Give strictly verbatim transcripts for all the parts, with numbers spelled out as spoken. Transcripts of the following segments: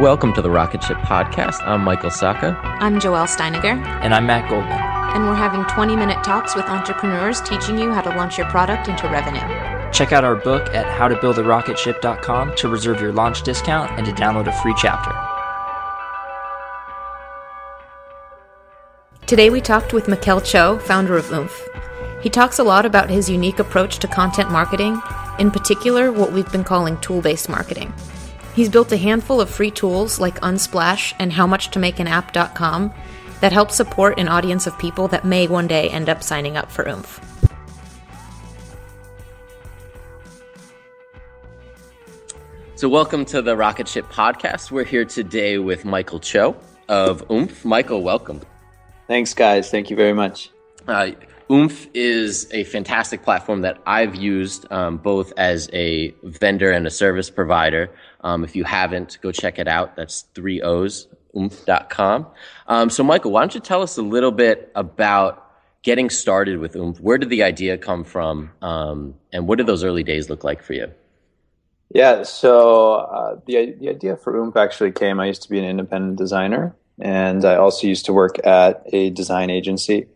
Welcome to the Rocket Ship Podcast. I'm Michael Sacca. I'm Joelle Steiniger. And I'm Matt Goldman. And we're having twenty-minute talks with entrepreneurs teaching you how to launch your product into revenue. Check out our book at how to build a rocket ship dot com to reserve your launch discount and to download a free chapter. Today we talked with Mikkel Cho, founder of Oomf. He talks a lot about his unique approach to content marketing, in particular what we've been calling tool-based marketing. He's built a handful of free tools like Unsplash and how much to make an app dot com that help support an audience of people that may one day end up signing up for Oomf. So welcome to the Rocket Ship Podcast. We're here today with Mikkel Cho of Oomf. Michael, welcome. Thanks, guys. Thank you very much. Uh, Oomf is a fantastic platform that I've used um, both as a vendor and a service provider. Um, if you haven't, go check it out. That's three O's, oomf dot com. Um, so, Michael, why don't you tell us a little bit about getting started with Oomf? Where did the idea come from, um, and what did those early days look like for you? Yeah, so uh, the, the idea for Oomf actually came. I used to be an independent designer, and I also used to work at a design agency.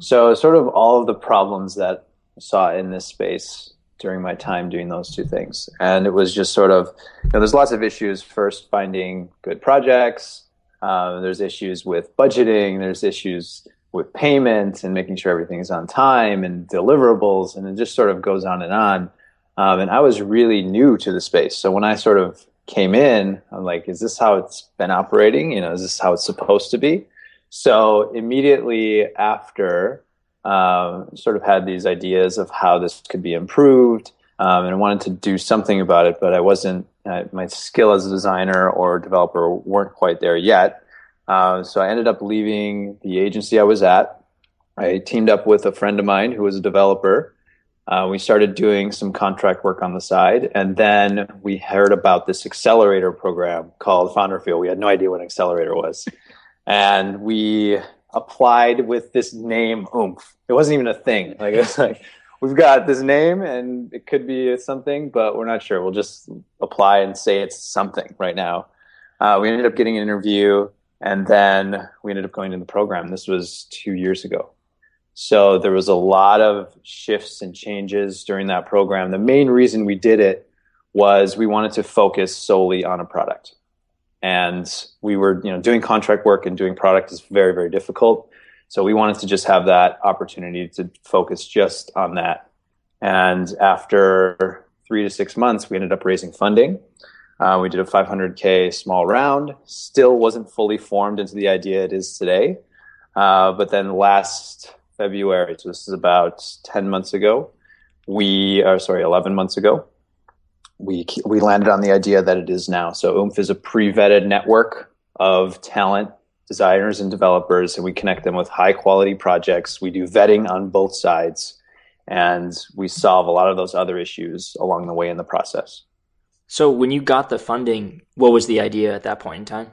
So sort of all of the problems that I saw in this space during my time doing those two things. And it was just sort of, you know, there's lots of issues. First, finding good projects. Um, there's issues with budgeting. There's issues with payment and making sure everything's on time and deliverables. And it just sort of goes on and on. Um, and I was really new to the space. So when I sort of came in, I'm like, is this how it's been operating? You know, is this how it's supposed to be? So immediately after, um, sort of had these ideas of how this could be improved, um, and wanted to do something about it, but I wasn't, uh, my skill as a designer or developer weren't quite there yet. Uh, so I ended up leaving the agency I was at. I teamed up with a friend of mine who was a developer. Uh, we started doing some contract work on the side, and then we heard about this accelerator program called FounderFuel. We had no idea what an accelerator was. And we applied with this name, Oomf. It wasn't even a thing. Like, it's like, we've got this name, and it could be something, but we're not sure. We'll just apply and say it's something right now. Uh, we ended up getting an interview, and then we ended up going to the program. This was two years ago. So there was a lot of shifts and changes during that program. The main reason we did it was we wanted to focus solely on a product. And we were, you know, doing contract work and doing product is very, very difficult. So we wanted to just have that opportunity to focus just on that. And after three to six months, we ended up raising funding. Uh, we did a five hundred K small round. Still wasn't fully formed into the idea it is today. Uh, but then last February, so this is about ten months ago, we are sorry, eleven months ago, we we landed on the idea that it is now. So Oomf is a pre-vetted network of talent, designers, and developers, and we connect them with high-quality projects. We do vetting on both sides, and we solve a lot of those other issues along the way in the process. So when you got the funding, what was the idea at that point in time?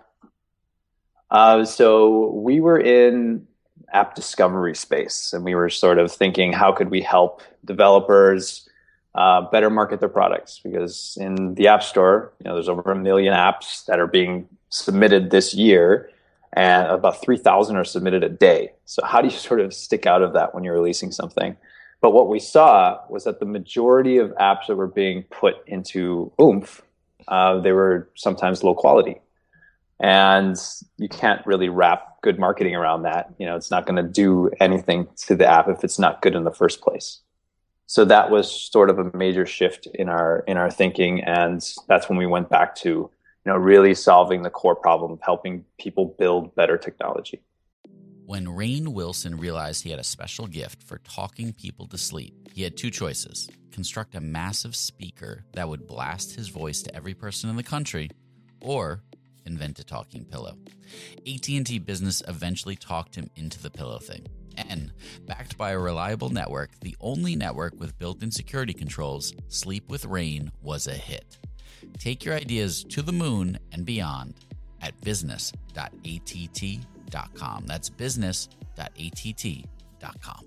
Uh, so we were in app discovery space, and we were sort of thinking, how could we help developers uh, better market their products? Because in the App Store, you know, there's over a million apps that are being submitted this year, and about three thousand are submitted a day. So how do you sort of stick out of that when you're releasing something? But what we saw was that the majority of apps that were being put into Oomf, uh, they were sometimes low quality. And you can't really wrap good marketing around that. You know, it's not going to do anything to the app if it's not good in the first place. So that was sort of a major shift in our in our thinking, and that's when we went back to, you know, really solving the core problem of helping people build better technology. When Rainn Wilson realized he had a special gift for talking people to sleep, he had two choices: construct a massive speaker that would blast his voice to every person in the country, or invent a talking pillow. A T and T Business eventually talked him into the pillow thing. And backed by a reliable network, the only network with built-in security controls, Sleep with Rainn was a hit. Take your ideas to the moon and beyond at business dot A T T dot com. That's business dot A T T dot com.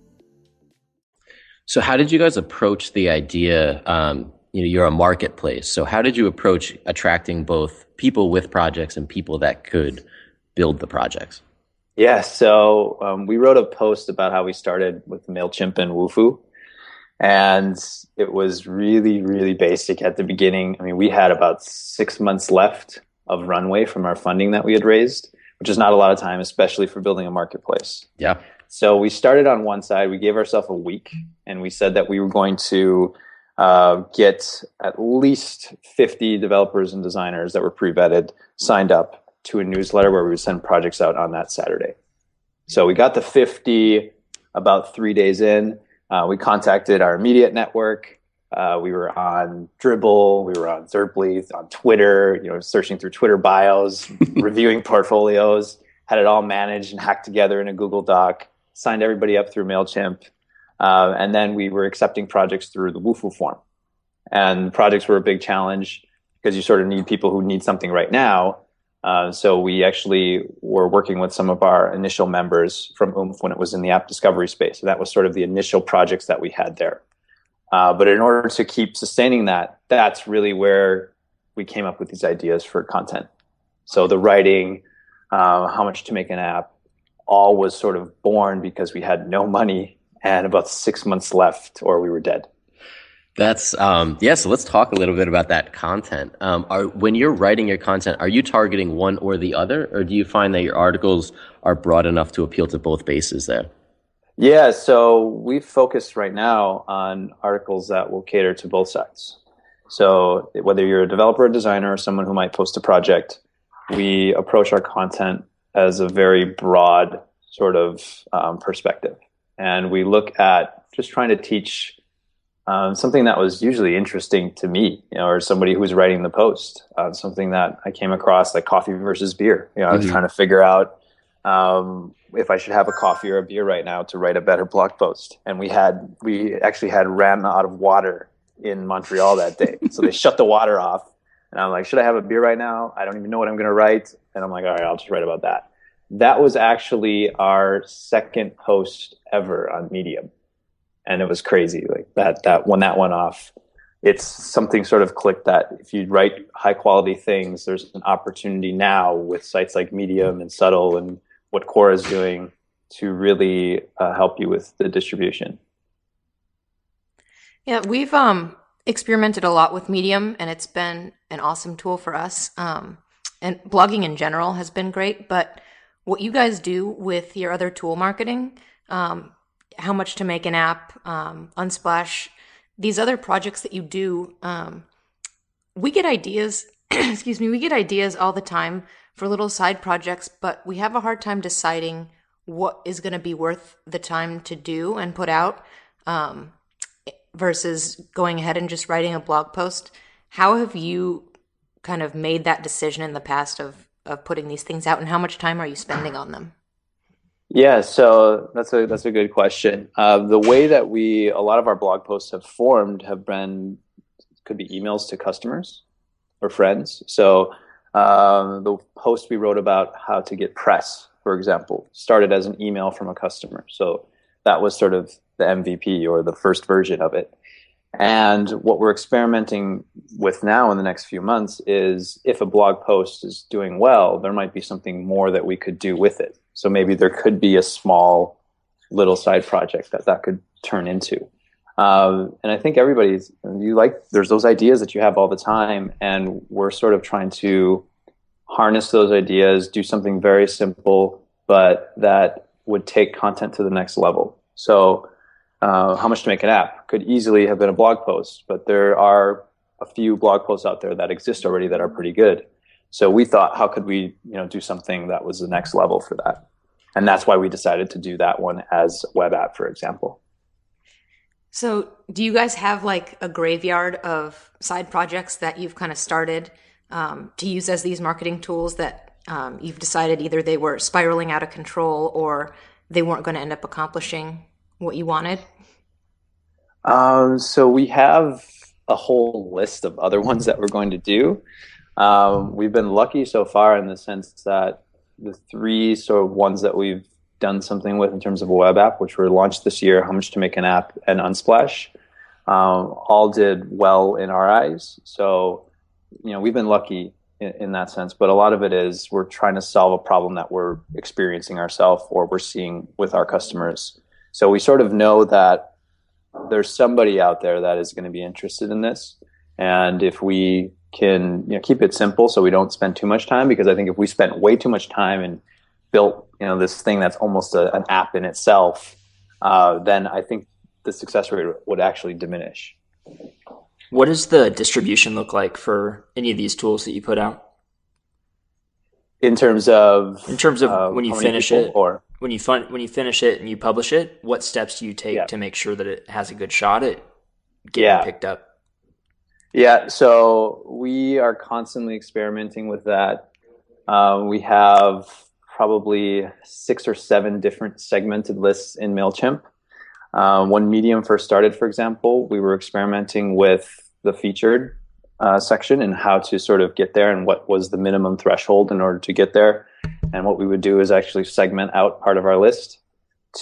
So how did you guys approach the idea? Um, you know, you're a marketplace. So how did you approach attracting both people with projects and people that could build the projects? Yeah, so um, we wrote a post about how we started with MailChimp and Wufoo, and it was really, really basic at the beginning. I mean, we had about six months left of runway from our funding that we had raised, which is not a lot of time, especially for building a marketplace. Yeah. So we started on one side. We gave ourselves a week, and we said that we were going to Uh, get at least fifty developers and designers that were pre-vetted signed up to a newsletter where we would send projects out on that Saturday. So we got the fifty about three days in. Uh, we contacted our immediate network. Uh, we were on Dribbble. We were on Zerply, on Twitter, you know, searching through Twitter bios, reviewing portfolios, had it all managed and hacked together in a Google Doc, signed everybody up through MailChimp. Uh, and then we were accepting projects through the Wufoo form. And projects were a big challenge because you sort of need people who need something right now. Uh, so we actually were working with some of our initial members from Oomf when it was in the app discovery space. So that was sort of the initial projects that we had there. Uh, but in order to keep sustaining that, that's really where we came up with these ideas for content. So the writing, uh, how much to make an app, all was sort of born because we had no money and about six months left, or we were dead. That's, um, yeah, so let's talk a little bit about that content. Um, are, when you're writing your content, are you targeting one or the other, or do you find that your articles are broad enough to appeal to both bases there? Yeah, so we focus right now on articles that will cater to both sides. So whether you're a developer, a designer, or someone who might post a project, we approach our content as a very broad sort of um, perspective. and we look at just trying to teach um, something that was usually interesting to me, you know, or somebody who was writing the post, uh, something that I came across, like coffee versus beer. You know, mm-hmm. I was trying to figure out um, if I should have a coffee or a beer right now to write a better blog post. And we had we actually had ran out of water in Montreal that day, so they shut the water off. And I'm like, should I have a beer right now? I don't even know what I'm going to write. And I'm like, all right, I'll just write about that. That was actually our second post ever on Medium. And it was crazy. Like that, that when that went off, it's something sort of clicked that if you write high quality things, there's an opportunity now with sites like Medium and Subtle and what Quora is doing to really uh, help you with the distribution. Yeah, we've, um, experimented a lot with Medium, and it's been an awesome tool for us. Um, and blogging in general has been great, but what you guys do with your other tool marketing, um, how much to make an app, um, Unsplash, these other projects that you do, um, we get ideas, excuse me, we get ideas all the time for little side projects, but we have a hard time deciding what is going to be worth the time to do and put out. Um, versus going ahead and just writing a blog post. How have you kind of made that decision in the past of, of putting these things out, and how much time are you spending on them? Yeah, so that's a that's a good question. Uh, the way that we, a lot of our blog posts have formed have been, could be emails to customers or friends. So um, the post we wrote about how to get press, for example, started as an email from a customer. So that was sort of the M V P or the first version of it. And what we're experimenting with now in the next few months is if a blog post is doing well, there might be something more that we could do with it. So maybe there could be a small little side project that that could turn into. Um, and I think everybody's, you like, there's those ideas that you have all the time, and we're sort of trying to harness those ideas, do something very simple, but that would take content to the next level. So Uh, how much to make an app could easily have been a blog post, but there are a few blog posts out there that exist already that are pretty good. So we thought, how could we, you know, do something that was the next level for that? And that's why we decided to do that one as web app, for example. So do you guys have like a graveyard of side projects that you've kind of started um, to use as these marketing tools that um, you've decided either they were spiraling out of control or they weren't going to end up accomplishing what you wanted? Um, so we have a whole list of other ones that we're going to do. Um, we've been lucky so far in the sense that the three sort of ones that we've done something with in terms of a web app, which were launched this year, How Much to Make an App and Unsplash, um, all did well in our eyes. So, you know, we've been lucky in, in that sense, but a lot of it is we're trying to solve a problem that we're experiencing ourselves or we're seeing with our customers. So we sort of know that there's somebody out there that is going to be interested in this. And if we can, you know, keep it simple so we don't spend too much time, because I think if we spent way too much time and built, you know, this thing that's almost a, an app in itself, uh, then I think the success rate would actually diminish. What does the distribution look like for any of these tools that you put out? In terms of in terms of uh, when you finish it, or when you fun, when you finish it and you publish it, what steps do you take yeah. to make sure that it has a good shot at getting yeah. picked up? Yeah, so we are constantly experimenting with that. Um, we have probably six or seven different segmented lists in MailChimp. Um, when Medium first started, for example, we were experimenting with the featured Uh, section and how to sort of get there and what was the minimum threshold in order to get there. And what we would do is actually segment out part of our list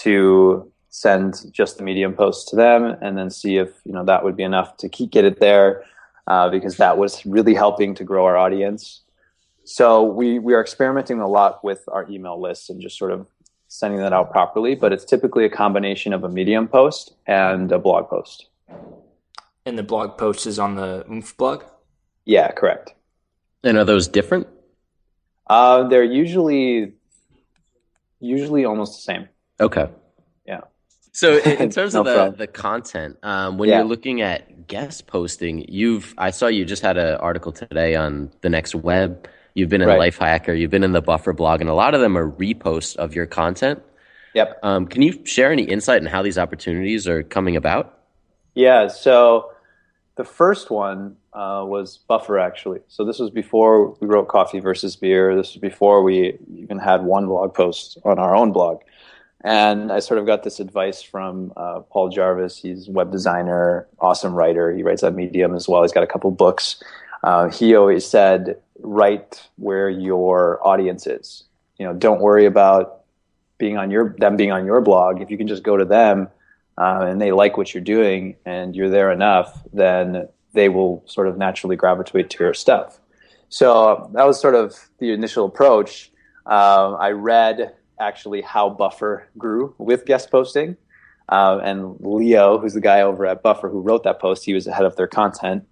to send just the Medium posts to them, and then see if, you know, that would be enough to keep get it there, uh, because that was really helping to grow our audience. So we, we are experimenting a lot with our email list and just sort of sending that out properly, but it's typically a combination of a Medium post and a blog post. And the blog post is on the Oomf blog? Yeah, correct. And are those different? Uh, they're usually usually almost the same. Okay. Yeah. So in terms no of the, problem. the content, um, when yeah. you're looking at guest posting, you've I saw you just had an article today on The Next Web. You've been in right. Lifehacker. You've been in the Buffer blog, and a lot of them are reposts of your content. Yep. Um, can you share any insight on how these opportunities are coming about? Yeah. So the first one uh, was Buffer, actually. So this was before we wrote Coffee versus Beer. This was before we even had one blog post on our own blog. And I sort of got this advice from uh, Paul Jarvis. He's a web designer, awesome writer. He writes on Medium as well. He's got a couple books. Uh, he always said, write where your audience is. You know, don't worry about being on your them being on your blog. If you can just go to them uh, and they like what you're doing and you're there enough, then they will sort of naturally gravitate to your stuff. So that was sort of the initial approach. Uh, I read actually how Buffer grew with guest posting, uh, and Leo, who's the guy over at Buffer who wrote that post, he was the head of their content.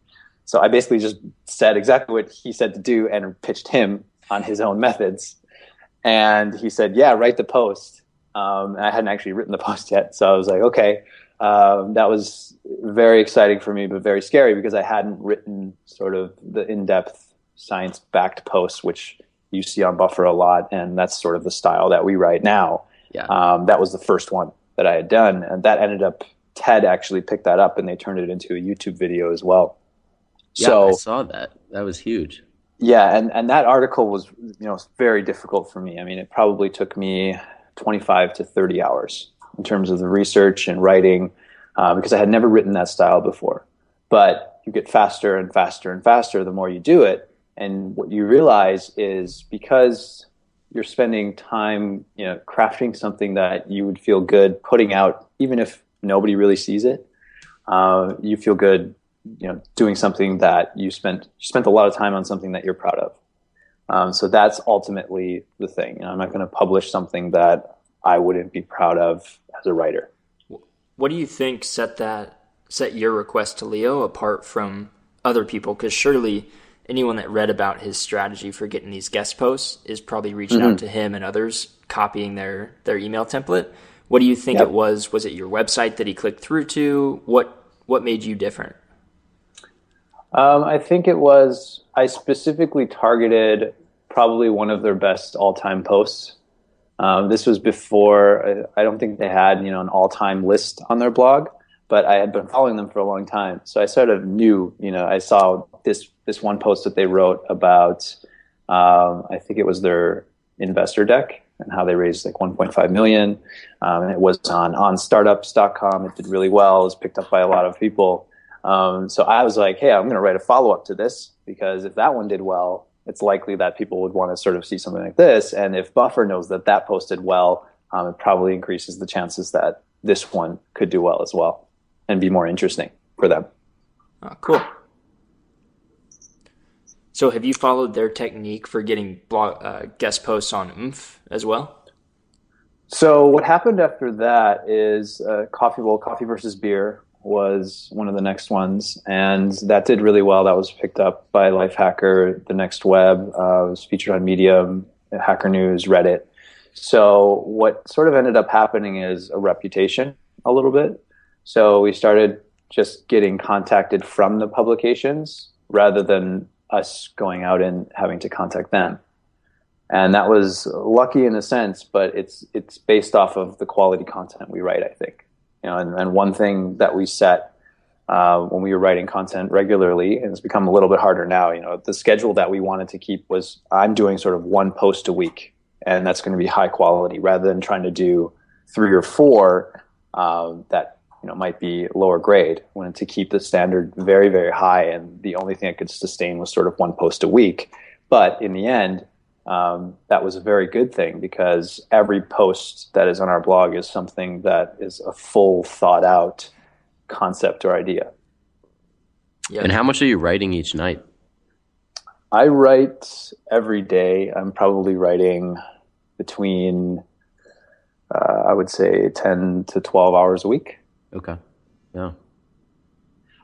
So I basically just said exactly what he said to do and pitched him on his own methods. And he said, yeah, write the post. Um, and I hadn't actually written the post yet. So I was like, okay, um, that was very exciting for me, but very scary because I hadn't written sort of the in-depth science-backed posts, which you see on Buffer a lot. And that's sort of the style that we write now. Yeah. Um, that was the first one that I had done. And that ended up, TED actually picked that up and they turned it into a YouTube video as well. Yeah, so, I saw that. That was huge. Yeah, and, and that article was, you know, very difficult for me. I mean, it probably took me twenty-five to thirty hours in terms of the research and writing uh, because I had never written that style before. But you get faster and faster and faster the more you do it. And what you realize is because you're spending time, you know, crafting something that you would feel good putting out, even if nobody really sees it, uh, you feel good, you know, doing something that you spent you spent a lot of time on, something that you're proud of. Um, so that's ultimately the thing. You know, I'm not going to publish something that I wouldn't be proud of as a writer. What do you think set that set your request to Leo apart from other people? Because surely anyone that read about his strategy for getting these guest posts is probably reaching mm-hmm. out to him and others, copying their their email template. What do you think yep. it was? Was it your website that he clicked through to? What what made you different? Um, I think it was, I specifically targeted probably one of their best all-time posts. Um, this was before, I, I don't think they had, you know, an all-time list on their blog, but I had been following them for a long time. So I sort of knew, you know, I saw this, this one post that they wrote about, um, I think it was their investor deck and how they raised like one point five million dollars. Um, and it was on on startups dot com. It did really well. It was picked up by a lot of people. Um, so I was like, hey, I'm going to write a follow-up to this because if that one did well, it's likely that people would want to sort of see something like this. And if Buffer knows that that posted well, um, it probably increases the chances that this one could do well as well and be more interesting for them. Oh, cool. So have you followed their technique for getting blog, uh, guest posts on Oomf as well? So what happened after that is uh, Coffee Bowl, Coffee versus Beer, was one of the next ones, and that did really well. That was picked up by Lifehacker, The Next Web, uh, was featured on Medium, Hacker News, Reddit. So what sort of ended up happening is a reputation a little bit. So we started just getting contacted from the publications rather than us going out and having to contact them. And that was lucky in a sense, but it's it's based off of the quality content we write, I think. You know, and, and one thing that we set uh, when we were writing content regularly, and it's become a little bit harder now, you know, the schedule that we wanted to keep was I'm doing sort of one post a week, and that's going to be high quality rather than trying to do three or four um, that, you know, might be lower grade. I wanted to keep the standard very, very high, and the only thing I could sustain was sort of one post a week. But in the end, Um, that was a very good thing because every post that is on our blog is something that is a full thought out concept or idea. Yeah. And how much are you writing each night? I write every day. I'm probably writing between, uh, I would say, ten to twelve hours a week. Okay. Yeah.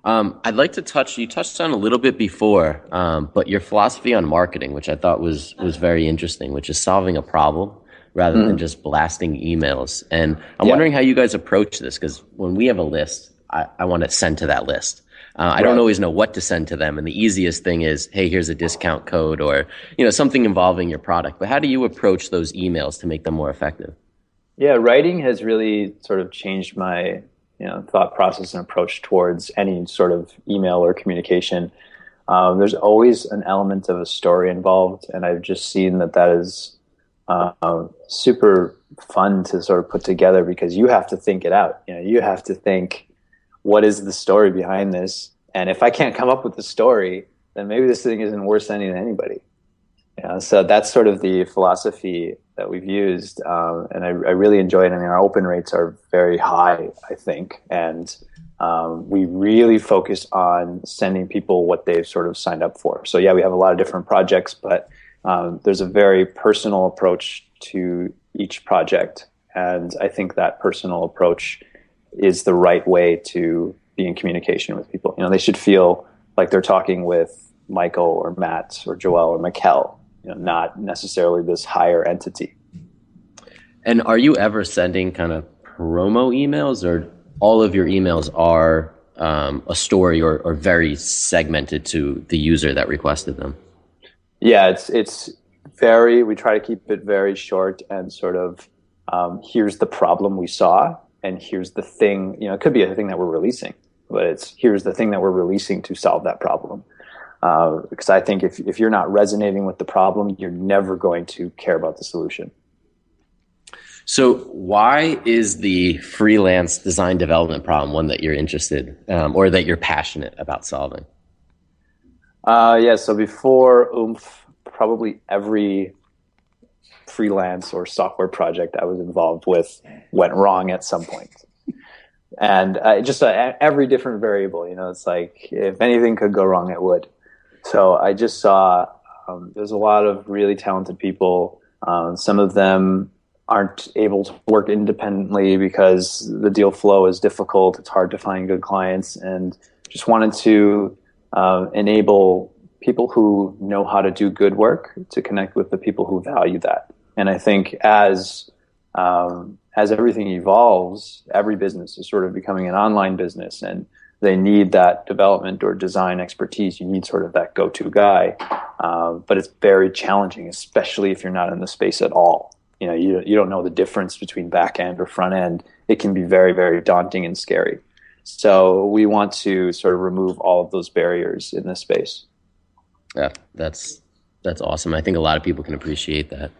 Um, I'd like to touch, you touched on a little bit before, um, but your philosophy on marketing, which I thought was, was very interesting, which is solving a problem rather mm. than just blasting emails. And I'm yeah. wondering how you guys approach this, because when we have a list, I, I want to send to that list. Uh, I right. don't always know what to send to them. And the easiest thing is, hey, here's a discount code or, you know, something involving your product. But how do you approach those emails to make them more effective? Yeah, writing has really sort of changed my you know thought process and approach towards any sort of email or communication. Um, there's always an element of a story involved, and I've just seen that that is uh, super fun to sort of put together because you have to think it out. You know, you have to think, what is the story behind this? And if I can't come up with the story, then maybe this thing isn't worth sending to anybody. You know, so that's sort of the philosophy that we've used, um, and I, I really enjoy it. I mean, our open rates are very high, I think, and um, we really focus on sending people what they've sort of signed up for. So yeah, we have a lot of different projects, but um, there's a very personal approach to each project, and I think that personal approach is the right way to be in communication with people. You know, they should feel like they're talking with Michael or Matt or Joel or Mikkel, you know, not necessarily this higher entity. And are you ever sending kind of promo emails, or all of your emails are um, a story or, or very segmented to the user that requested them? Yeah, it's it's very, we try to keep it very short and sort of um, here's the problem we saw and here's the thing, you know, it could be a thing that we're releasing, but it's here's the thing that we're releasing to solve that problem. Uh, because I think if if you're not resonating with the problem, you're never going to care about the solution. So why is the freelance design development problem one that you're interested um, or that you're passionate about solving? Uh, yeah, so before Oomf, probably every freelance or software project I was involved with went wrong at some point. And uh, just uh, every different variable, you know, it's like if anything could go wrong, it would. So I just saw um, there's a lot of really talented people. Um, some of them aren't able to work independently because the deal flow is difficult. It's hard to find good clients, and just wanted to uh, enable people who know how to do good work to connect with the people who value that. And I think as um, as everything evolves, every business is sort of becoming an online business, and they need that development or design expertise. You need sort of that go-to guy, um, but it's very challenging, especially if you're not in the space at all. You know, you you don't know the difference between back end or front end. It can be very, very daunting and scary. So we want to sort of remove all of those barriers in this space. Yeah, that's that's awesome. I think a lot of people can appreciate that.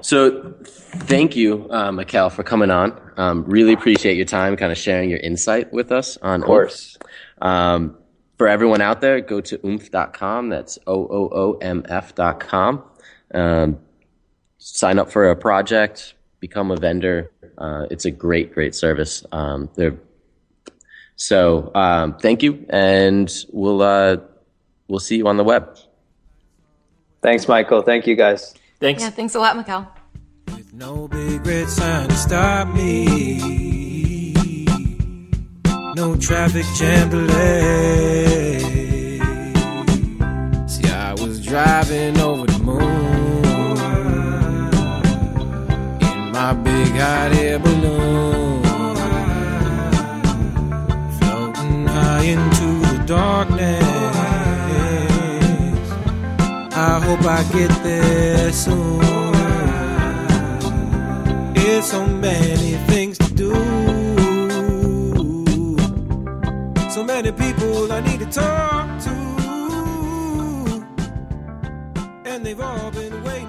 So thank you, uh, Mikkel, for coming on. Um, really appreciate your time, kind of sharing your insight with us on Of course. Oomf. Um, for everyone out there, go to oomf dot com. That's O O O M F dot com. Um, sign up for a project, become a vendor. Uh, it's a great, great service. Um, they're, so um, thank you, and we'll uh, we'll see you on the web. Thanks, Michael. Thank you, guys. Thanks. Yeah, thanks a lot, Mikkel. With no big red sign to stop me, no traffic jam delay. See, I was driving over the moon in my big hot air balloon, floating high into the darkness. I hope I get there soon. There's so many things to do, so many people I need to talk to, and they've all been waiting.